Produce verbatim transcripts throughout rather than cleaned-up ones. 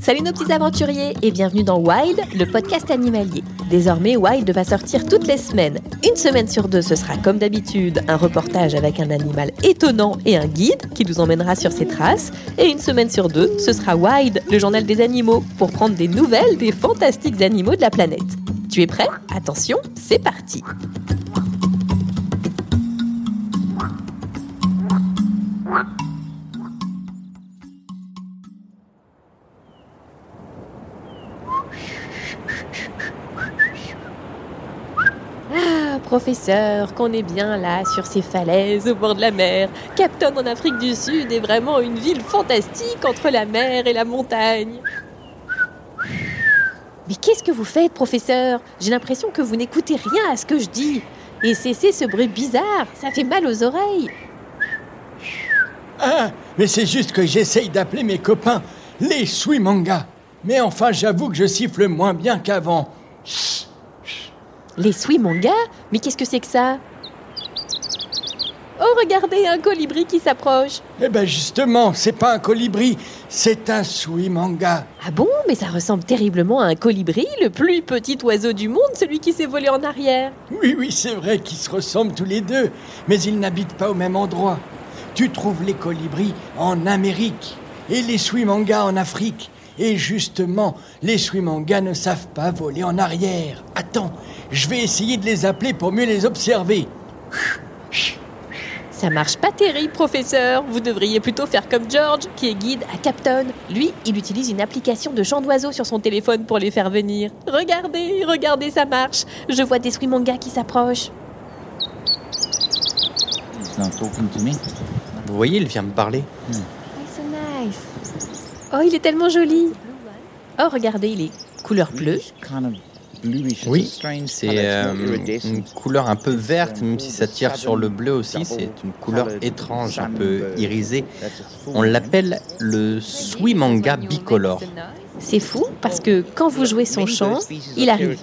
Salut nos petits aventuriers et bienvenue dans Wild, le podcast animalier. Désormais, Wild va sortir toutes les semaines. Une semaine sur deux, ce sera comme d'habitude un reportage avec un animal étonnant et un guide qui nous emmènera sur ses traces. Et une semaine sur deux, ce sera Wild, le journal des animaux, pour prendre des nouvelles des fantastiques animaux de la planète. Tu es prêt ? Attention, c'est parti ! Professeur, qu'on est bien là, sur ces falaises, au bord de la mer. Cape Town en Afrique du Sud est vraiment une ville fantastique entre la mer et la montagne. Mais qu'est-ce que vous faites, professeur ? J'ai l'impression que vous n'écoutez rien à ce que je dis. Et cessez ce bruit bizarre, ça fait mal aux oreilles. Ah, mais c'est juste que j'essaye d'appeler mes copains les Souimanga. Mais enfin, j'avoue que je siffle moins bien qu'avant. Chut. Les Souimanga ? Mais qu'est-ce que c'est que ça ? Oh, regardez, un colibri qui s'approche. Eh ben justement, c'est pas un colibri, c'est un Souimanga. Ah bon ? Mais ça ressemble terriblement à un colibri, le plus petit oiseau du monde, celui qui s'est volé en arrière. Oui, oui, c'est vrai qu'ils se ressemblent tous les deux, mais ils n'habitent pas au même endroit. Tu trouves les colibris en Amérique et les Souimanga en Afrique. Et justement, les Souimanga ne savent pas voler en arrière. Attends, je vais essayer de les appeler pour mieux les observer. Ça marche pas terrible, professeur. Vous devriez plutôt faire comme George, qui est guide à Cape Town. Lui, il utilise une application de chant d'oiseaux sur son téléphone pour les faire venir. Regardez, regardez, ça marche. Je vois des Souimanga qui s'approchent. Vous voyez, il vient me parler. Hmm. Oh, il est tellement joli. Oh, regardez, il est couleur bleue. Oui, c'est euh, une couleur un peu verte, même si ça tire sur le bleu aussi. C'est une couleur étrange, un peu irisée. On l'appelle le Souimanga bicolore. C'est fou, parce que quand vous jouez son chant, il arrive.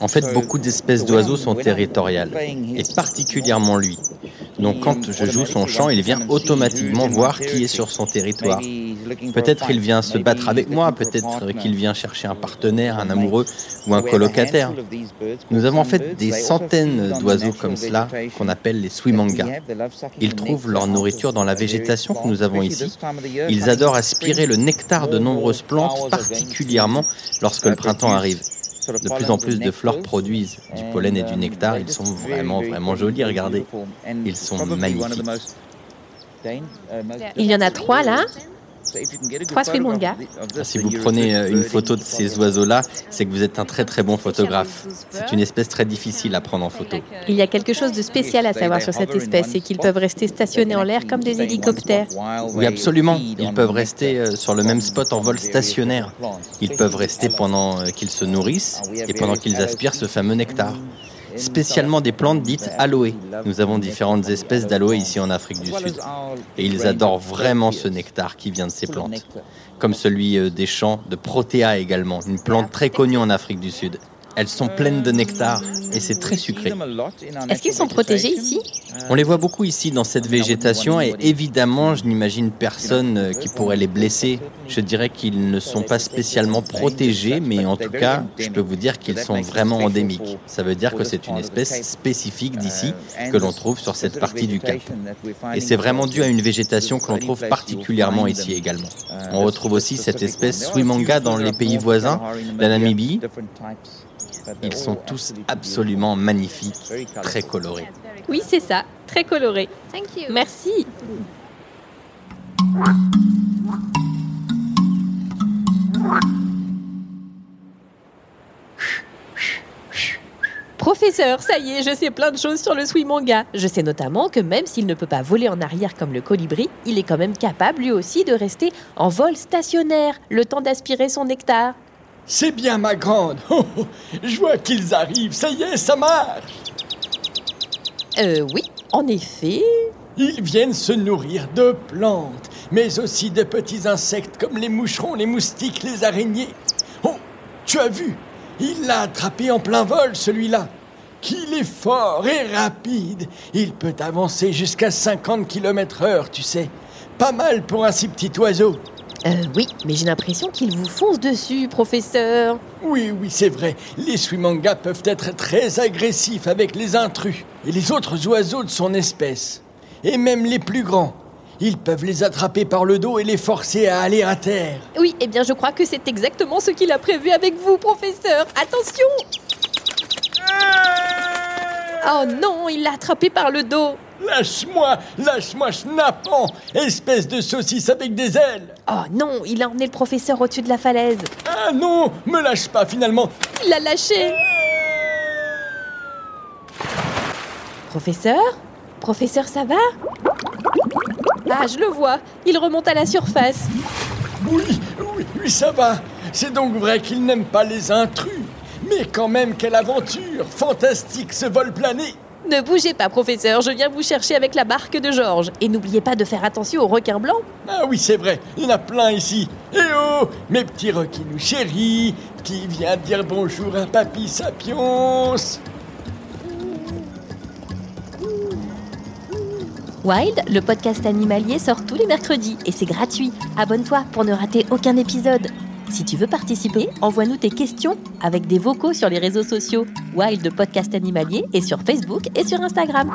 En fait, beaucoup d'espèces d'oiseaux sont territoriales, et particulièrement lui. Donc quand je joue son chant, il vient automatiquement voir qui est sur son territoire. Peut-être qu'il vient se battre avec moi, peut-être qu'il vient chercher un partenaire, un amoureux ou un colocataire. Nous avons en fait des centaines d'oiseaux comme cela, qu'on appelle les Souimanga. Ils trouvent leur nourriture dans la végétation que nous avons ici. Ils adorent aspirer le nectar de nombreuses plantes, particulièrement lorsque le printemps arrive. De plus en plus de fleurs produisent du pollen et du nectar. Ils sont vraiment, vraiment jolis, regardez. Ils sont magnifiques. Il y en a trois, là. Trois Souimanga. Si vous prenez une photo de ces oiseaux-là, c'est que vous êtes un très, très bon photographe. C'est une espèce très difficile à prendre en photo. Il y a quelque chose de spécial à savoir sur cette espèce, c'est qu'ils peuvent rester stationnés en l'air comme des hélicoptères. Oui, absolument. Ils peuvent rester sur le même spot en vol stationnaire. Ils peuvent rester pendant qu'ils se nourrissent et pendant qu'ils aspirent ce fameux nectar. Spécialement des plantes dites Aloé. Nous avons différentes espèces d'Aloé ici en Afrique du Sud. Et ils adorent vraiment ce nectar qui vient de ces plantes. Comme celui des champs de Protea également, une plante très connue en Afrique du Sud. Elles sont pleines de nectar et c'est très sucré. Est-ce qu'ils sont protégés ici? On les voit beaucoup ici dans cette végétation et évidemment, je n'imagine personne qui pourrait les blesser. Je dirais qu'ils ne sont pas spécialement protégés, mais en tout cas, je peux vous dire qu'ils sont vraiment endémiques. Ça veut dire que c'est une espèce spécifique d'ici que l'on trouve sur cette partie du Cap. Et c'est vraiment dû à une végétation que l'on trouve particulièrement ici également. On retrouve aussi cette espèce Souimanga dans les pays voisins, la Namibie. Ils sont tous absolument magnifiques, très colorés. Oui, c'est ça, très colorés. Merci. Professeur, ça y est, je sais plein de choses sur le Souimanga. Je sais notamment que même s'il ne peut pas voler en arrière comme le colibri, il est quand même capable lui aussi de rester en vol stationnaire, le temps d'aspirer son nectar. C'est bien, ma grande. Oh, oh, je vois qu'ils arrivent. Ça y est, ça marche. Euh, oui, en effet. Ils viennent se nourrir de plantes, mais aussi de petits insectes comme les moucherons, les moustiques, les araignées. Oh, tu as vu? Il l'a attrapé en plein vol, celui-là. Qu'il est fort et rapide. Il peut avancer jusqu'à cinquante kilomètres heure, tu sais. Pas mal pour un si petit oiseau. Euh, oui, mais j'ai l'impression qu'ils vous foncent dessus, professeur. Oui, oui, c'est vrai. Les Souimanga peuvent être très agressifs avec les intrus et les autres oiseaux de son espèce. Et même les plus grands. Ils peuvent les attraper par le dos et les forcer à aller à terre. Oui, eh bien, je crois que c'est exactement ce qu'il a prévu avec vous, professeur. Attention! Ah ! Oh non, il l'a attrapé par le dos. Lâche-moi, lâche-moi, schnappant, espèce de saucisse avec des ailes. Oh non, il a emmené le professeur au-dessus de la falaise. Ah non, me lâche pas finalement. Il l'a lâché. Professeur ? Professeur, ça va ? Ah, je le vois, il remonte à la surface. Oui, oui, oui, ça va. C'est donc vrai qu'il n'aime pas les intrus. Mais quand même, quelle aventure, fantastique ce vol plané. Ne bougez pas, professeur, je viens vous chercher avec la barque de George. Et n'oubliez pas de faire attention aux requins blancs. Ah oui, c'est vrai, il y en a plein ici. Eh oh, mes petits requinous chéris, qui vient dire bonjour à Papy Sapiens. Wild, le podcast animalier, sort tous les mercredis et c'est gratuit. Abonne-toi pour ne rater aucun épisode. Si tu veux participer, envoie-nous tes questions avec des vocaux sur les réseaux sociaux Wild Podcast Animalier et sur Facebook et sur Instagram.